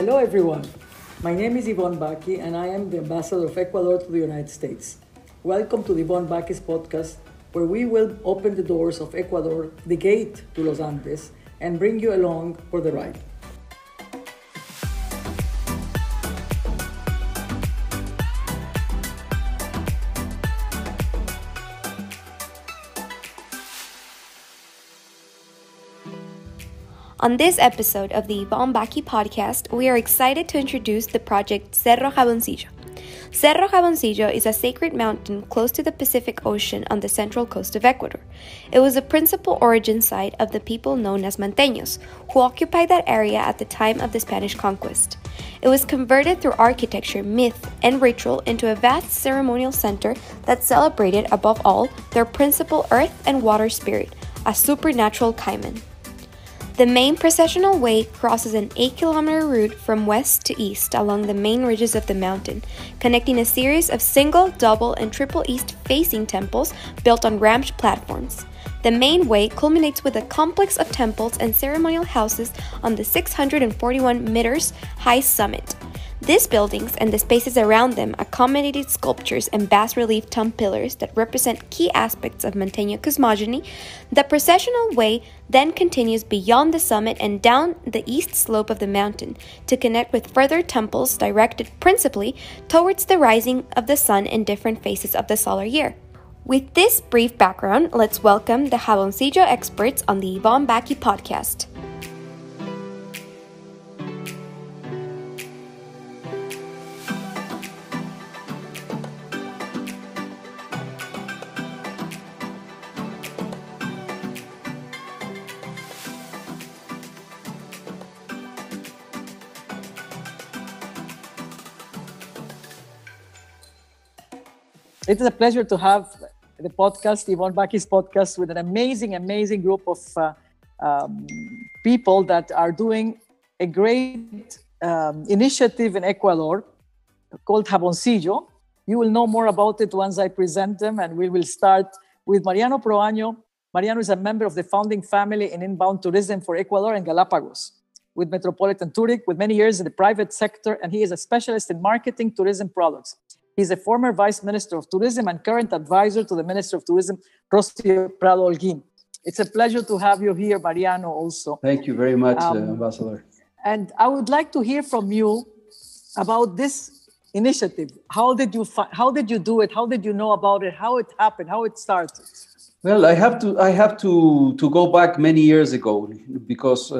Hello everyone, my name is Ivonne Baki and I am the Ambassador of Ecuador to the United States. Welcome to the Ivonne Baki's podcast, where we will open the doors of Ecuador, the gate to Los Andes, and bring you along for the ride. On this episode of the Bombaki podcast, we are excited to introduce the project Cerro Jaboncillo. Cerro Jaboncillo is a sacred mountain close to the Pacific Ocean on the central coast of Ecuador. It was the principal origin site of the people known as Manteños, who occupied that area at the time of the Spanish conquest. It was converted through architecture, myth, and ritual into a vast ceremonial center that celebrated, above all, their principal earth and water spirit, a supernatural caiman. The main processional way crosses an 8-kilometer route from west to east along the main ridges of the mountain, connecting a series of single, double, and triple east-facing temples built on ramped platforms. The main way culminates with a complex of temples and ceremonial houses on the 641 meters high summit. These buildings and the spaces around them accommodated sculptures and bas-relief tomb pillars that represent key aspects of Manteño cosmogony. The processional way then continues beyond the summit and down the east slope of the mountain to connect with further temples directed principally towards the rising of the sun in different phases of the solar year. With this brief background, let's welcome the Jaboncillo experts on the Ivonne Baki podcast. It is a pleasure to have the podcast, Ivonne Baki's podcast, with an amazing, amazing group of people that are doing a great initiative in Ecuador called Jaboncillo. You will know more about it once I present them, and we will start with Mariano Proaño. Mariano is a member of the founding family in inbound tourism for Ecuador and Galapagos, with Metropolitan Touring, with many years in the private sector, and he is a specialist in marketing tourism products. He's a former Vice Minister of Tourism and current advisor to the Minister of Tourism, Rocío Prado Olguín. It's a pleasure to have you here, Mariano, also. Thank you very much, Ambassador. And I would like to hear from you about this initiative. How did you do it? How did you know about it? How it happened? How it started? Well, I have to go back many years ago, because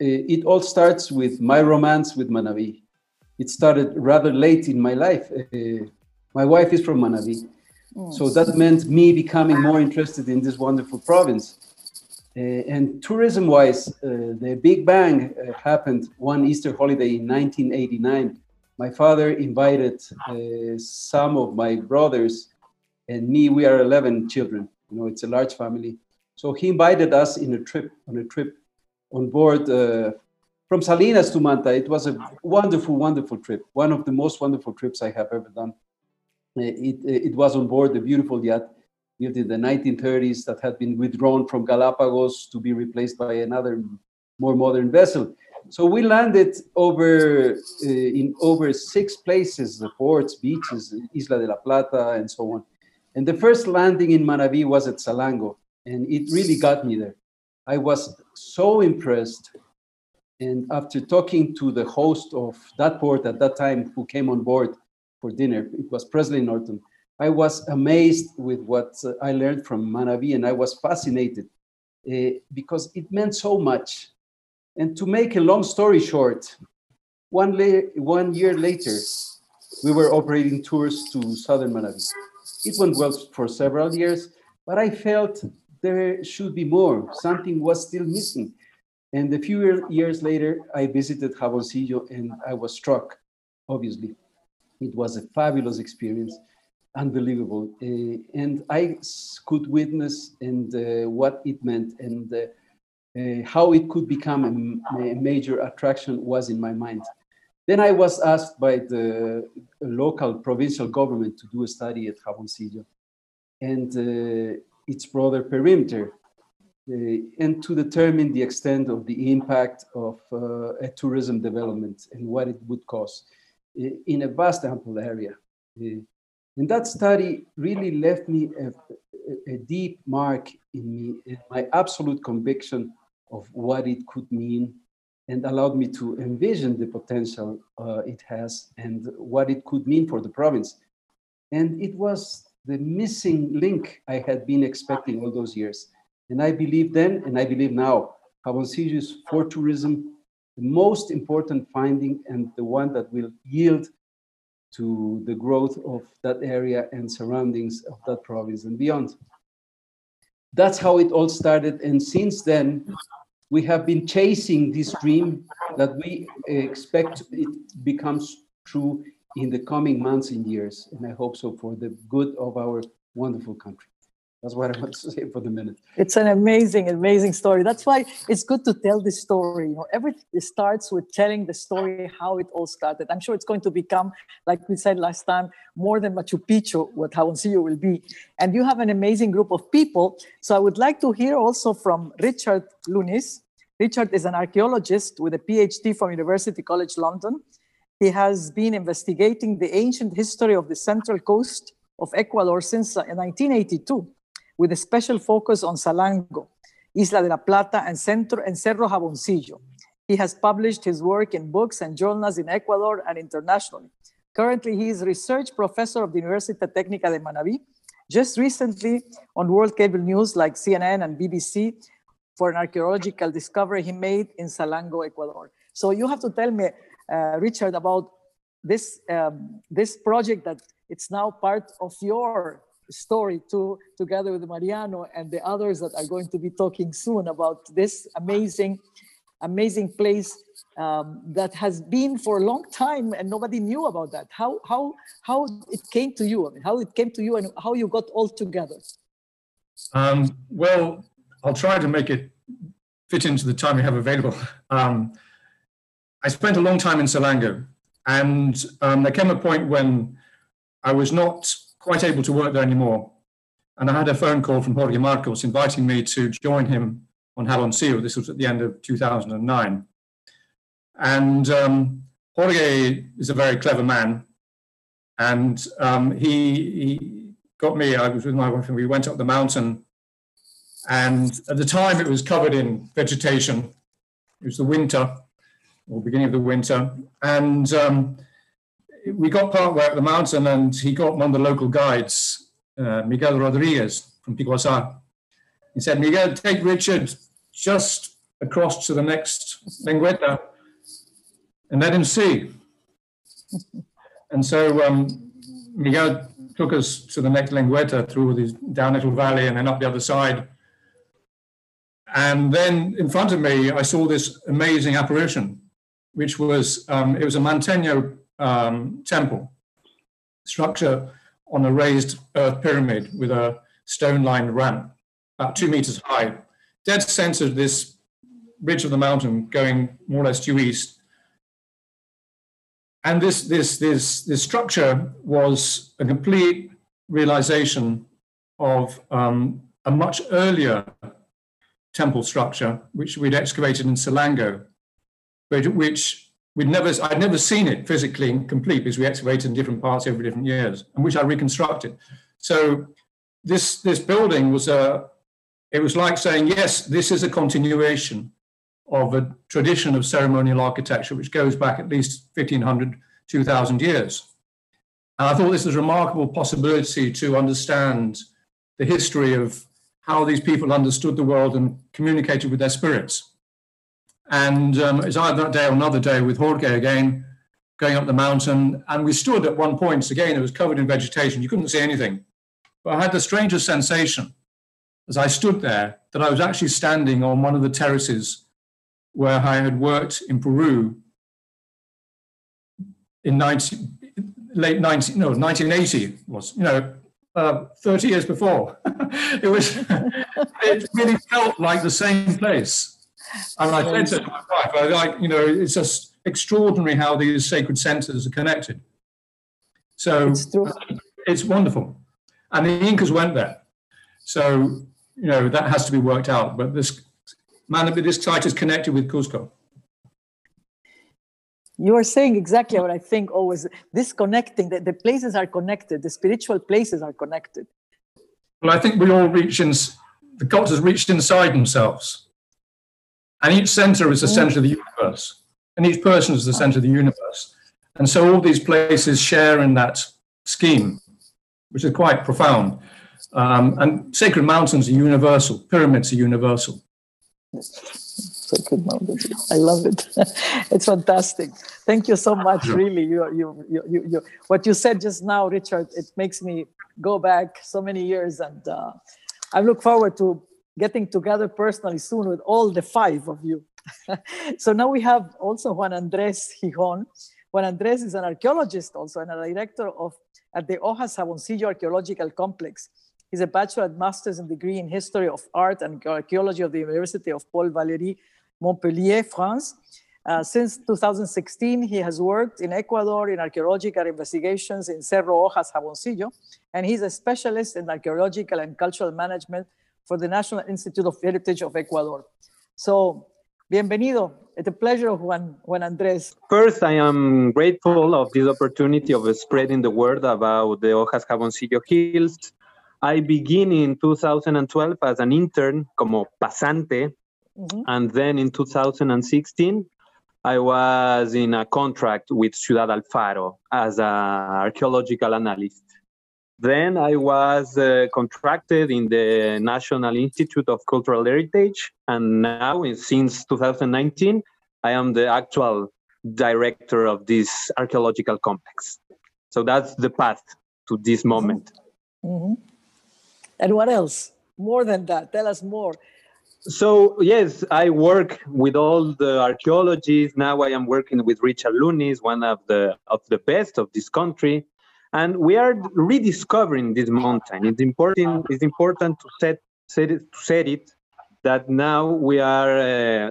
it all starts with my romance with Manabí. It started rather late in my life. My wife is from Manabí. Yes. So that meant me becoming more interested in this wonderful province. And tourism-wise, the Big Bang happened one Easter holiday in 1989. My father invited some of my brothers and me. We are 11 children. You know, it's a large family. So he invited us on a trip on board from Salinas to Manta. It was a wonderful, wonderful trip. One of the most wonderful trips I have ever done. It was on board a beautiful yacht built in the 1930s that had been withdrawn from Galapagos to be replaced by another, more modern vessel. So we landed in over 6 places: the ports, beaches, Isla de la Plata, and so on. And the first landing in Manabí was at Salango, and it really got me there. I was so impressed. And after talking to the host of that port at that time, who came on board for dinner, it was Presley Norton, I was amazed with what I learned from Manabí, and I was fascinated because it meant so much. And to make a long story short, one year later, we were operating tours to southern Manabí. It went well for several years, but I felt there should be more. Something was still missing. And a few years later, I visited Jaboncillo, and I was struck, obviously. It was a fabulous experience, unbelievable. And I could witness what it meant, and how it could become a major attraction was in my mind. Then I was asked by the local provincial government to do a study at Jaboncillo and its broader perimeter. and to determine the extent of the impact of a tourism development and what it would cause in a vast, ample area. And that study really left me a deep mark in me, in my absolute conviction of what it could mean, and allowed me to envision the potential it has and what it could mean for the province. And it was the missing link I had been expecting all those years. And I believe then, and I believe now, Jaboncillo is for tourism the most important finding and the one that will yield to the growth of that area and surroundings of that province and beyond. That's how it all started. And since then, we have been chasing this dream that we expect it becomes true in the coming months and years. And I hope so for the good of our wonderful country. That's what I want to say for the minute. It's an amazing, amazing story. That's why it's good to tell this story. You know, everything starts with telling the story, how it all started. I'm sure it's going to become, like we said last time, more than Machu Picchu, what Jaboncillo will be. And you have an amazing group of people. So I would like to hear also from Richard Lunniss. Richard is an archaeologist with a PhD from University College London. He has been investigating the ancient history of the central coast of Ecuador since 1982. With a special focus on Salango, Isla de la Plata, and Cerro Jaboncillo. He has published his work in books and journals in Ecuador and internationally. Currently, he is research professor of the Universidad Técnica de Manabí. Just recently, on world cable news like CNN and BBC, for an archaeological discovery he made in Salango, Ecuador. So you have to tell me, Richard, about this, this project that it's now part of your story too, together with Mariano and the others that are going to be talking soon about this amazing, amazing place that has been for a long time and nobody knew about that. How it came to you? I mean, how it came to you and how you got all together? Well, I'll try to make it fit into the time we have available. I spent a long time in Salango, and there came a point when I was not quite able to work there anymore. And I had a phone call from Jorge Marcos inviting me to join him on Jaboncillo. This was at the end of 2009. And Jorge is a very clever man. And he got me, I was with my wife, and we went up the mountain. And at the time it was covered in vegetation. It was the winter, or beginning of the winter. And we got partway up the mountain, and he got one of the local guides, Miguel Rodriguez from Picoaza. He said, "Miguel, take Richard just across to the next lengüeta and let him see." And so Miguel took us to the next lengüeta through this down little valley and then up the other side. And then in front of me, I saw this amazing apparition, which was, it was a Manteño temple structure on a raised earth pyramid with a stone-lined ramp about 2 meters high, dead center of this ridge of the mountain, going more or less due east. And this structure was a complete realization of a much earlier temple structure which we'd excavated in Salango, which I'd never seen it physically complete because we excavated in different parts over different years, and which I reconstructed. So this building was it was like saying, yes, this is a continuation of a tradition of ceremonial architecture, which goes back at least 1,500, 2,000 years. And I thought this was a remarkable possibility to understand the history of how these people understood the world and communicated with their spirits. And it's either that day or another day with Jorge again, going up the mountain. And we stood at one point, again, it was covered in vegetation. You couldn't see anything. But I had the strangest sensation as I stood there that I was actually standing on one of the terraces where I had worked in Peru in late 1980 was, 30 years before. It really felt like the same place. And I said to my wife, it's just extraordinary how these sacred centers are connected. So it's wonderful. And the Incas went there. So you know, that has to be worked out. But this Manabí, this site is connected with Cuzco. You are saying exactly what I think always, this connecting, that the places are connected, the spiritual places are connected. Well, I think we all reach in, the gods has reached inside themselves. And each center is the center of the universe. And each person is the center of the universe. And so all these places share in that scheme, which is quite profound. And sacred mountains are universal. Pyramids are universal. Sacred mountains. I love it. It's fantastic. Thank you so much. Really, you. What you said just now, Richard, it makes me go back so many years, and I look forward to getting together personally soon with all the five of you. So now we have also Juan Andrés Gijón. Juan Andrés is an archaeologist also and a director of at the Ojas-Jaboncillo Archaeological Complex. He's a bachelor and master's in degree in history of art and archaeology of the University of Paul Valéry Montpellier, France. Since 2016, he has worked in Ecuador in archaeological investigations in Cerro Jaboncillo, and he's a specialist in archaeological and cultural management for the National Institute of Heritage of Ecuador. So, bienvenido. It's a pleasure, Juan Andrés. First, I am grateful of this opportunity of spreading the word about the Ojas-Jaboncillo Hills. I begin in 2012 as an intern, como pasante, and then in 2016, I was in a contract with Ciudad Alfaro as an archaeological analyst. Then I was contracted in the National Institute of Cultural Heritage, and now, since 2019, I am the actual director of this archaeological complex. So that's the path to this moment. And what else? More than that, tell us more. So, yes, I work with all the archaeologists. Now I am working with Richard Lunniss, one of the best of this country. And we are rediscovering this mountain. It's important to set it that now we are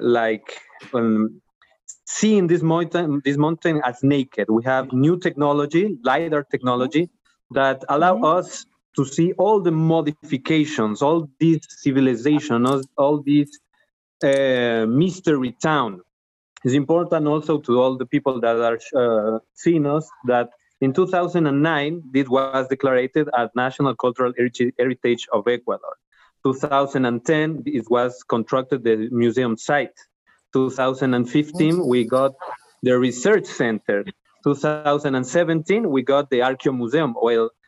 seeing this mountain as naked. We have new technology, LiDAR technology, that allow us to see all the modifications, all these civilizations, all these mystery town. It's important also to all the people that are seeing us that in 2009, this was declared as National Cultural Heritage of Ecuador. 2010, it was constructed the museum site. 2015, we got the research center. 2017, we got the Archaeomuseum,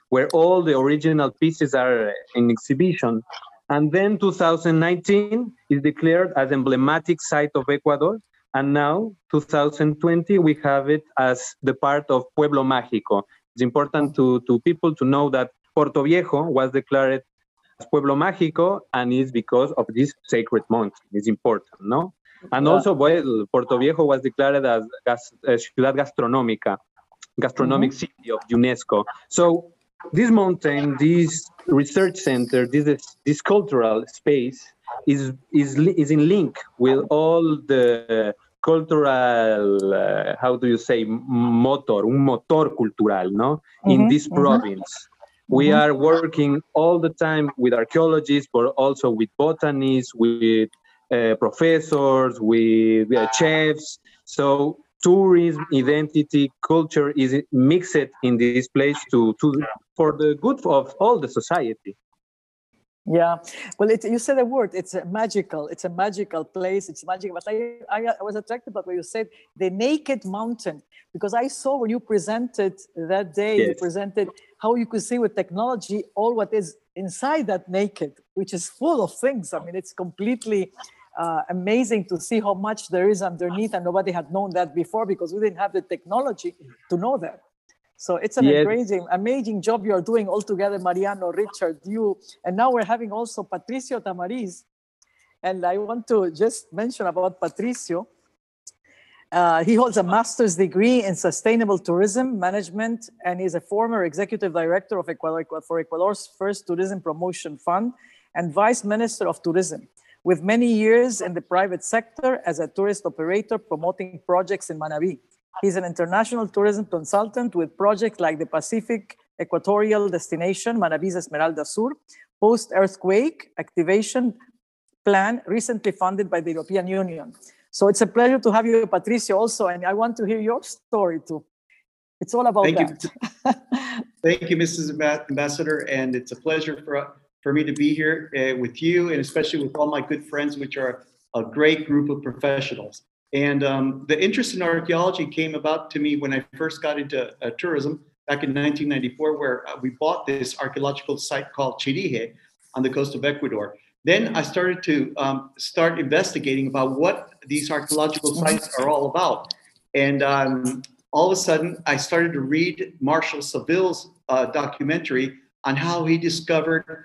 where all the original pieces are in exhibition. And then 2019 is declared as emblematic site of Ecuador. And now, 2020, we have it as the part of Pueblo Mágico. It's important to people to know that Puerto Viejo was declared as Pueblo Mágico, and it's because of this sacred mountain. It's important, no? And also, well, Puerto Viejo was declared as Ciudad Gastronómica, gastronomic city of UNESCO. So this mountain, this research center, this cultural space, is in link with all the cultural, how do you say, motor, un motor cultural, no? In this province. We are working all the time with archaeologists, but also with botanists, with professors, with chefs. So tourism, identity, culture is mixed in this place for the good of all the society. Yeah, well, you said a word, it's a magical place, it's magical, but I was attracted by what you said, the naked mountain, because I saw when you presented that day, yes, you presented how you could see with technology all what is inside that naked, which is full of things. I mean, it's completely amazing to see how much there is underneath, and nobody had known that before because we didn't have the technology to know that. So it's an amazing job you are doing altogether, Mariano, Richard, you. And now we're having also Patricio Tamariz. And I want to just mention about Patricio. He holds a master's degree in sustainable tourism management and is a former executive director of Ecuador for Ecuador's first tourism promotion fund and vice minister of tourism, with many years in the private sector as a tourist operator promoting projects in Manabí. He's an international tourism consultant with projects like the Pacific Equatorial Destination, Manabí's Esmeralda Sur, post-earthquake activation plan recently funded by the European Union. So it's a pleasure to have you, Patricio, also, and I want to hear your story too. It's all about that. Thank you. Thank you, Mrs. Ambassador, and it's a pleasure for me to be here with you, and especially with all my good friends, which are a great group of professionals. And the interest in archaeology came about to me when I first got into tourism back in 1994, where we bought this archaeological site called Chirije on the coast of Ecuador. Then I started to start investigating about what these archaeological sites are all about. And all of a sudden, I started to read Marshall Saville's documentary on how he discovered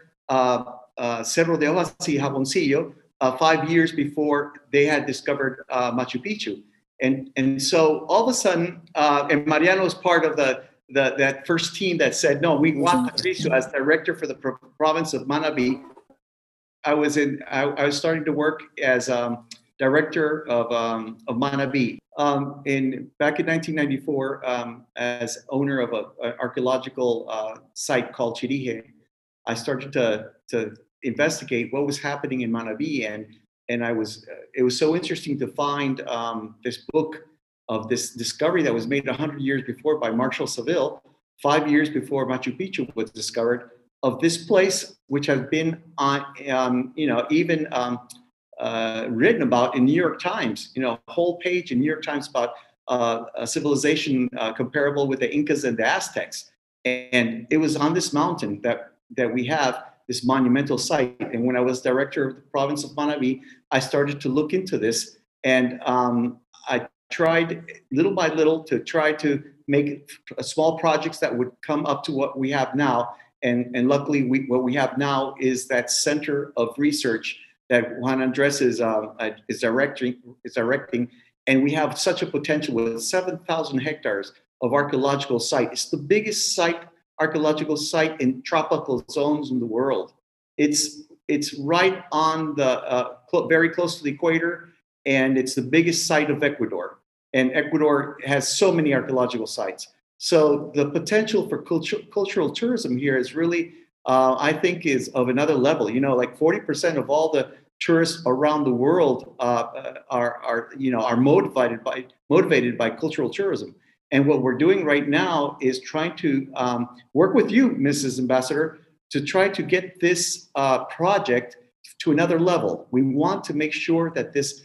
Cerro de Ojas y Jaboncillo 5 years before they had discovered Machu Picchu. And so all of a sudden, and Mariano was part of that first team that said, no, we want Patricio as director for the province of Manabí. I was starting to work as director of Manabí back in 1994 as owner of an archaeological site called Chirije. I started to investigate what was happening in Manabí, and it was so interesting to find this book of this discovery that was made 100 years before by Marshall Saville, 5 years before Machu Picchu was discovered, of this place, which has been on, even written about in New York Times, a whole page in New York Times about a civilization comparable with the Incas and the Aztecs. And it was on this mountain that we have this monumental site. And when I was director of the province of Manabí, I started to look into this, and I tried little by little to try to make small projects that would come up to what we have now. And luckily, what we have now is that center of research that Juan Andrés is directing, and we have such a potential with 7,000 hectares of archaeological site. It's the biggest archaeological site in tropical zones in the world. It's right on the very close to the equator, and it's the biggest site of Ecuador. And Ecuador has so many archaeological sites. So the potential for cultural tourism here is really, I think, is of another level. Like 40% of all the tourists around the world are motivated by cultural tourism. And what we're doing right now is trying to work with you, Mrs. Ambassador, to try to get this project to another level. We want to make sure that this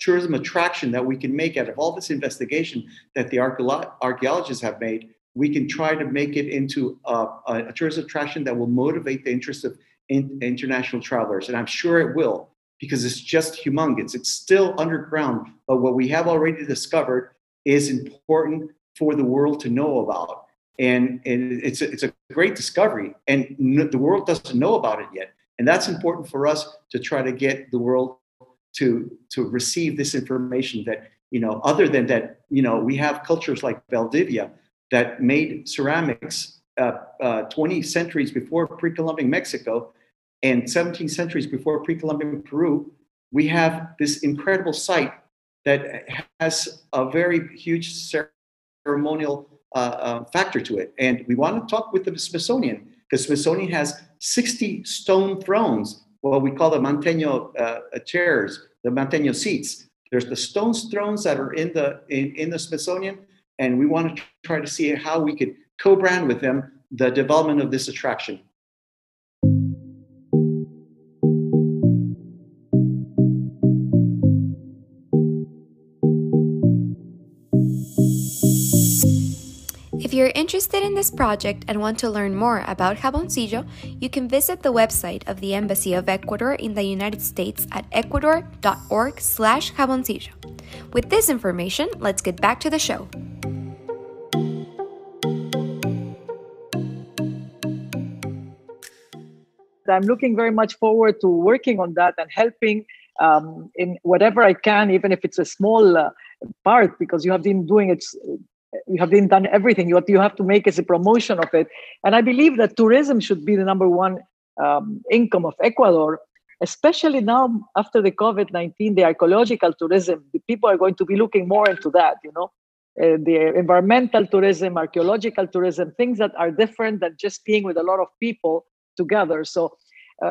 tourism attraction that we can make out of all this investigation that the archaeologists have made, we can try to make it into a tourism attraction that will motivate the interest of international travelers. And I'm sure it will, because it's just humongous. It's still underground, but what we have already discovered is important for the world to know about. And it's a great discovery, and the world doesn't know about it yet. And that's important for us to try to get the world to receive this information that, other than that, we have cultures like Valdivia that made ceramics 20 centuries before pre-Columbian Mexico and 17 centuries before pre-Columbian Peru. We have this incredible site that has a very huge ceremonial factor to it. And we want to talk with the Smithsonian, because Smithsonian has 60 stone thrones, what we call the Manteño chairs, the Manteño seats. There's the stone thrones that are in the Smithsonian, and we want to try to see how we could co-brand with them the development of this attraction. If you're interested in this project and want to learn more about Jaboncillo, you can visit the website of the Embassy of Ecuador in the United States at ecuador.org/Jaboncillo. With this information, let's get back to the show. I'm looking very much forward to working on that and helping in whatever I can, even if it's a small part, because you have been doing it. You have been done everything. What you have to make is a promotion of it. And I believe that tourism should be the number one income of Ecuador, especially now after the COVID-19, the archaeological tourism. The people are going to be looking more into that, the environmental tourism, archaeological tourism, things that are different than just being with a lot of people together. So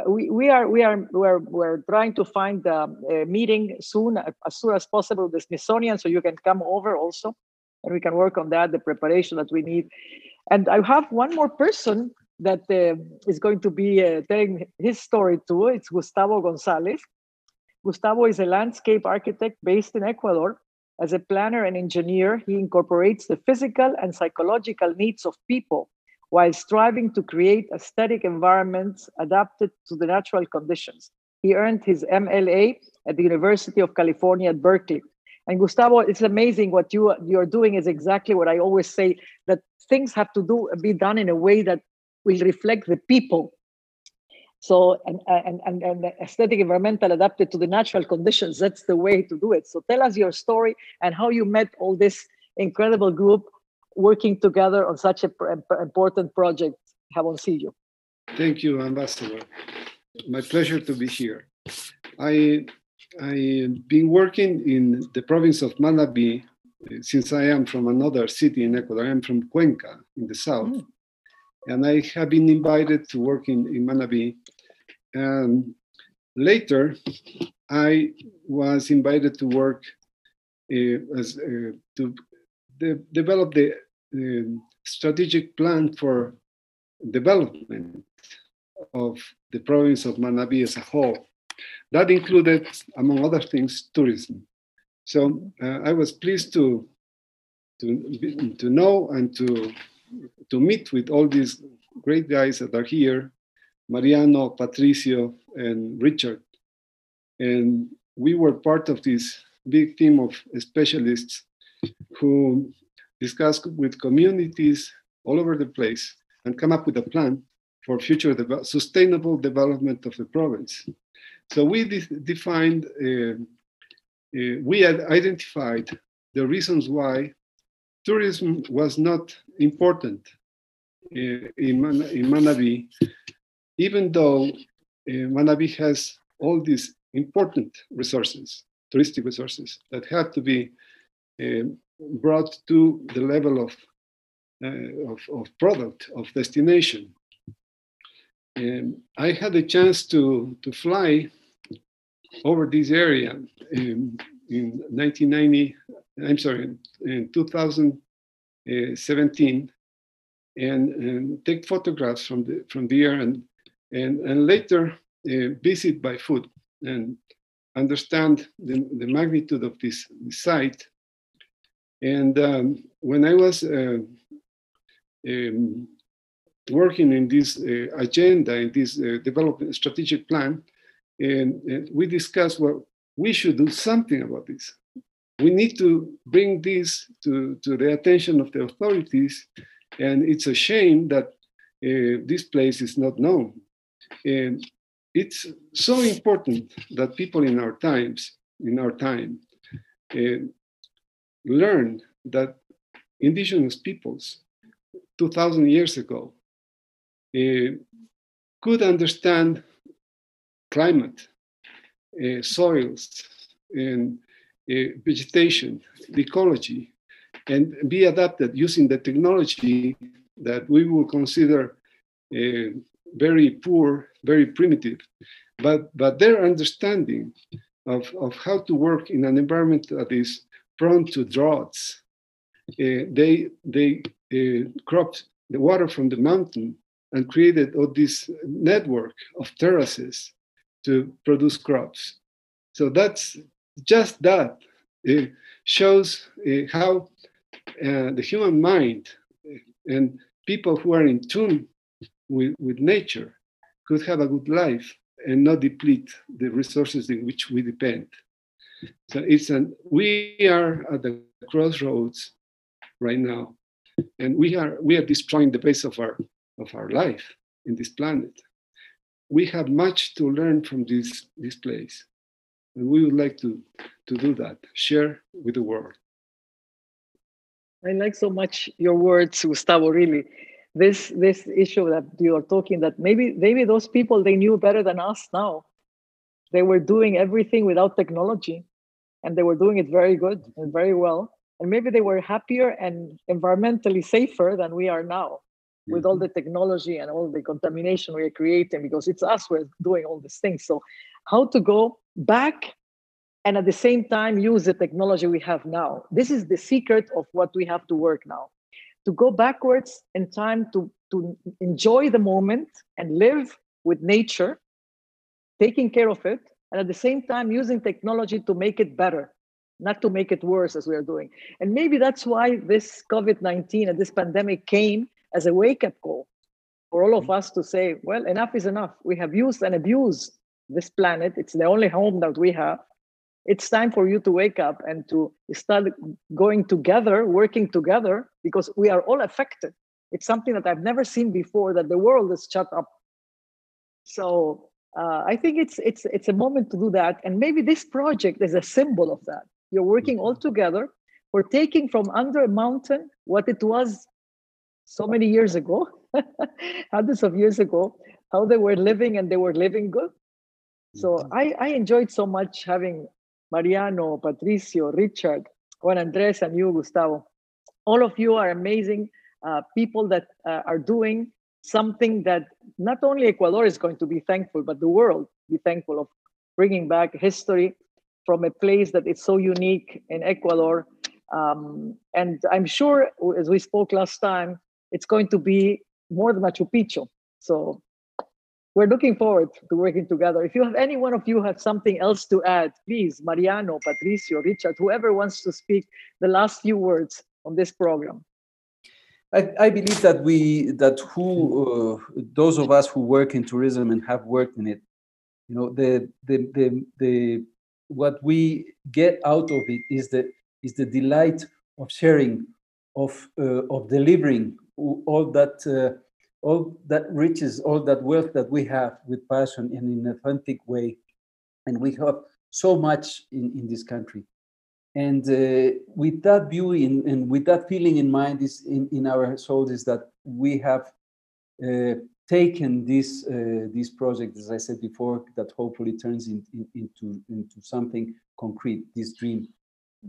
we're trying to find a meeting soon as possible with the Smithsonian, so you can come over also, and we can work on that, the preparation that we need. And I have one more person that is going to be telling his story too. It's Gustavo González. Gustavo is a landscape architect based in Ecuador. As a planner and engineer, he incorporates the physical and psychological needs of people while striving to create aesthetic environments adapted to the natural conditions. He earned his MLA at the University of California at Berkeley. And Gustavo, it's amazing what you're doing is exactly what I always say, that things have to be done in a way that will reflect the people. So, and aesthetic environmental adapted to the natural conditions, that's the way to do it. So tell us your story and how you met all this incredible group working together on such an important project, Jaboncillo. Thank you, Ambassador. My pleasure to be here. I've been working in the province of Manabí since I am from another city in Ecuador. I am from Cuenca in the south. Mm. And I have been invited to work in Manabí. And later, I was invited to work to develop the strategic plan for development of the province of Manabí as a whole. That included, among other things, tourism. So I was pleased to know and to meet with all these great guys that are here, Mariano, Patricio, and Richard. And we were part of this big team of specialists who discussed with communities all over the place and come up with a plan for future sustainable development of the province. So we identified the reasons why tourism was not important in Manabí, even though Manabí has all these important resources, touristic resources, that had to be brought to the level of product, of destination. I had a chance to fly over this area in 2017, and take photographs from the air, and later visit by foot and understand the magnitude of this site. And when I was working in this agenda, in this development strategic plan, and we discussed what we should do something about this. We need to bring this to the attention of the authorities, and it's a shame that this place is not known. And it's so important that people in our time, learn that indigenous peoples 2,000 years ago could understand climate, soils, and vegetation, ecology, and be adapted using the technology that we will consider very poor, very primitive. But their understanding of how to work in an environment that is prone to droughts, they cropped the water from the mountain and created all this network of terraces to produce crops. So that's just that. It shows how the human mind and people who are in tune with nature could have a good life and not deplete the resources in which we depend. So we are at the crossroads right now, and we are destroying the base of our life in this planet. We have much to learn from this place. And we would like to do that, share with the world. I like so much your words, Gustavo, really. This issue that you are talking, that maybe those people, they knew better than us now. They were doing everything without technology, and they were doing it very good and very well. And maybe they were happier and environmentally safer than we are now with all the technology and all the contamination we are creating, because it's us who are doing all these things. So how to go back and at the same time use the technology we have now. This is the secret of what we have to work now. To go backwards in time to enjoy the moment and live with nature, taking care of it, and at the same time using technology to make it better, not to make it worse as we are doing. And maybe that's why this COVID-19 and this pandemic came as a wake-up call for all of us to say, well, enough is enough. We have used and abused this planet. It's the only home that we have. It's time for you to wake up and to start going together, working together, because we are all affected. It's something that I've never seen before, that the world is shut up. So I think it's a moment to do that. And maybe this project is a symbol of that. You're working all together. We're taking from under a mountain what it was so many years ago, hundreds of years ago, how they were living, and they were living good. So I enjoyed so much having Mariano, Patricio, Richard, Juan Andrés, and you, Gustavo. All of you are amazing people that are doing something that not only Ecuador is going to be thankful, but the world be thankful of bringing back history from a place that is so unique in Ecuador. And I'm sure, as we spoke last time, it's going to be more than Machu Picchu. So we're looking forward to working together. If you have any one of you have something else to add, please, Mariano, Patricio, Richard, whoever wants to speak the last few words on this program. I believe that those of us who work in tourism and have worked in it, you know, what we get out of it is the delight of sharing, of delivering all that riches, all that wealth that we have with passion and in an authentic way. And we have so much in this country. And with that view and with that feeling in mind is in our souls is that we have taken this project, as I said before, that hopefully turns into something concrete, this dream.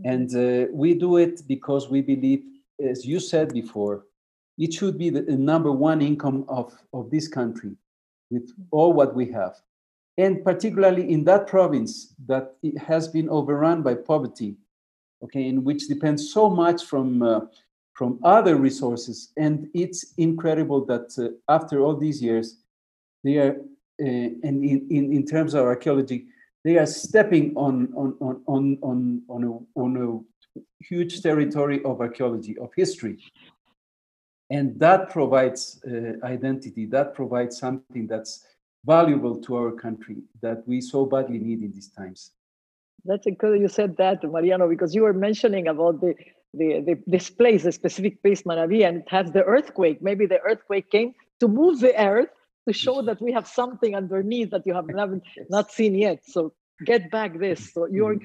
And we do it because we believe, as you said before, it should be the number one income of this country with all what we have. And particularly in that province that it has been overrun by poverty, okay, and which depends so much from other resources. And it's incredible that after all these years, they are, and in terms of archaeology, they are stepping on a huge territory of archaeology, of history. And that provides identity, that provides something that's valuable to our country that we so badly need in these times. That's incredible you said that, Mariano, because you were mentioning about this place, the specific place, Manabí, and it has the earthquake. Maybe the earthquake came to move the earth to show that we have something underneath that you have not seen yet. So get back this. So you're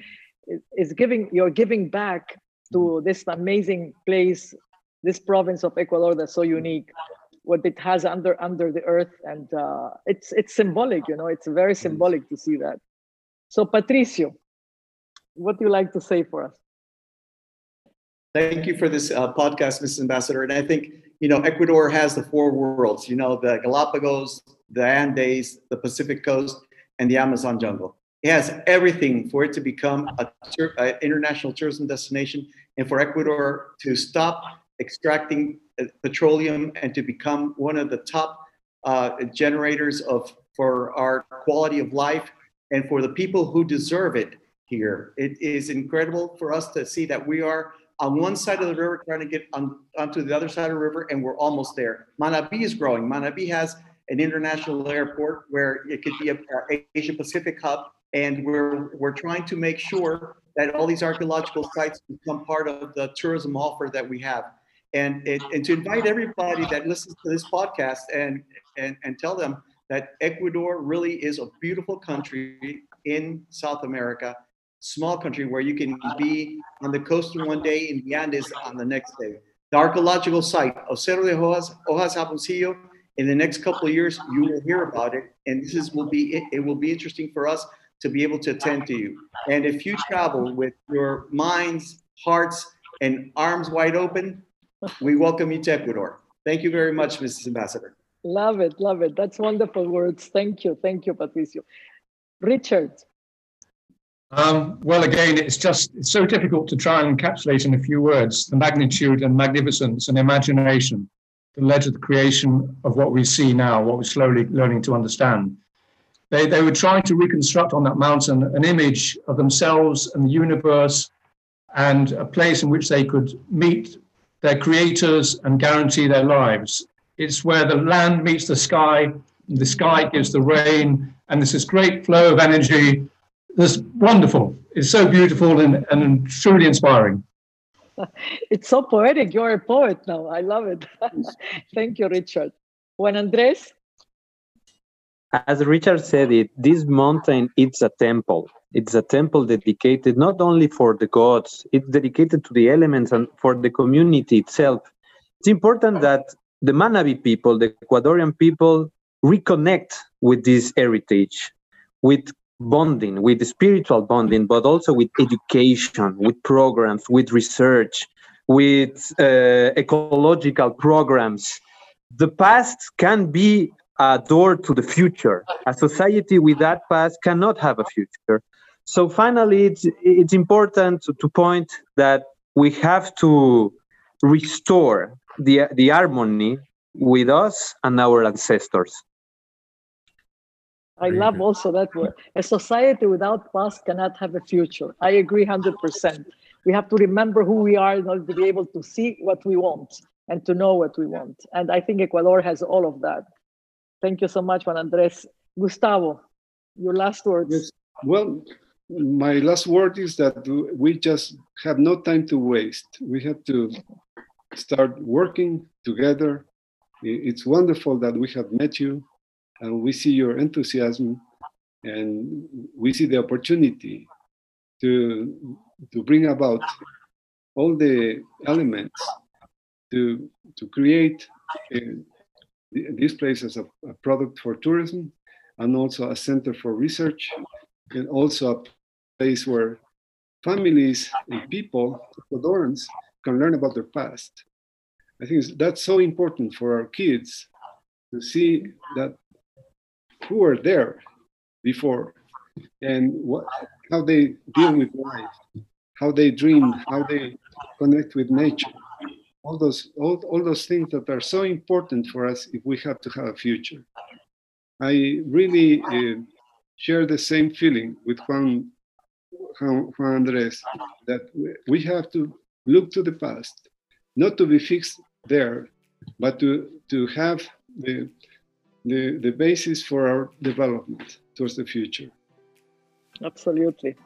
giving back to this amazing place, this province of Ecuador that's so unique, what it has under the earth, and it's symbolic. You know, it's very symbolic to see that. So Patricio, what do you like to say for us? Thank you for this podcast, Mrs. Ambassador. And I think, you know, Ecuador has the four worlds, you know, the Galapagos, the Andes, the Pacific coast, and the Amazon jungle. It has everything for it to become an international tourism destination, and for Ecuador to stop extracting petroleum and to become one of the top generators for our quality of life and for the people who deserve it here. It is incredible for us to see that we are on one side of the river trying to get onto the other side of the river, and we're almost there. Manabí is growing. Manabí has an international airport where it could be an Asia Pacific hub, and we're trying to make sure that all these archaeological sites become part of the tourism offer that we have. And to invite everybody that listens to this podcast and tell them that Ecuador really is a beautiful country in South America, small country where you can be on the coast one day and the Andes on the next day. The archaeological site of Cerro de Ojas-Jaboncillo, in the next couple of years, you will hear about it. And it will be interesting for us to be able to attend to you. And if you travel with your minds, hearts, and arms wide open, we welcome you to Ecuador. Thank you very much, Mrs. Ambassador. Love it, love it. That's wonderful words. Thank you, Patricio. Richard. Well, again, it's so difficult to try and encapsulate in a few words the magnitude and magnificence and imagination that led to the creation of what we see now, what we're slowly learning to understand. They were trying to reconstruct on that mountain an image of themselves and the universe and a place in which they could meet their creators and guarantee their lives. It's where the land meets the sky gives the rain, and there's this great flow of energy. It's wonderful. It's so beautiful and truly inspiring. It's so poetic. You're a poet now. I love it. Thank you, Richard. Juan Andrés? As Richard said it, this mountain, it's a temple. It's a temple dedicated not only for the gods, it's dedicated to the elements and for the community itself. It's important that the Manabí people, the Ecuadorian people, reconnect with this heritage, with bonding, with spiritual bonding, but also with education, with programs, with research, with ecological programs. The past can be a door to the future. A society with that past cannot have a future. So finally, it's important to point that we have to restore the harmony with us and our ancestors. I love also that word. A society without past cannot have a future. I agree 100%. We have to remember who we are in order to be able to see what we want and to know what we want. And I think Ecuador has all of that. Thank you so much, Juan Andrés. Gustavo, your last words. Yes. Well, my last word is that we just have no time to waste. We have to start working together. It's wonderful that we have met you. And we see your enthusiasm, and we see the opportunity to bring about all the elements to create this place as a product for tourism, and also a center for research, and also a place where families and people, Ecuadorians, can learn about their past. I think that's so important for our kids to see that who were there before, and how they deal with life, how they dream, how they connect with nature. All those things that are so important for us if we have to have a future. I really share the same feeling with Juan Andrés, that we have to look to the past, not to be fixed there, but to have the basis for our development towards the future. Absolutely.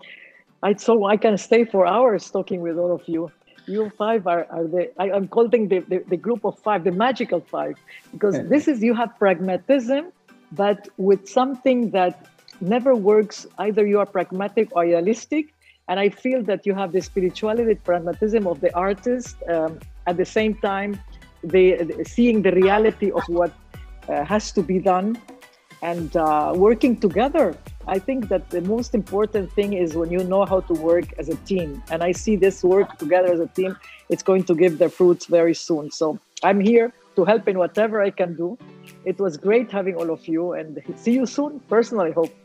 So I can stay for hours talking with all of you. You five I'm calling the group of five, the magical five, because this is, you have pragmatism, but with something that never works. Either you are pragmatic or idealistic. And I feel that you have the spirituality, the pragmatism of the artist, at the same time, the seeing the reality of what has to be done, and working together. I think that the most important thing is when you know how to work as a team, and I see this work together as a team, it's going to give their fruits very soon. So I'm here to help in whatever I can do. It was great having all of you, and see you soon personally, hope.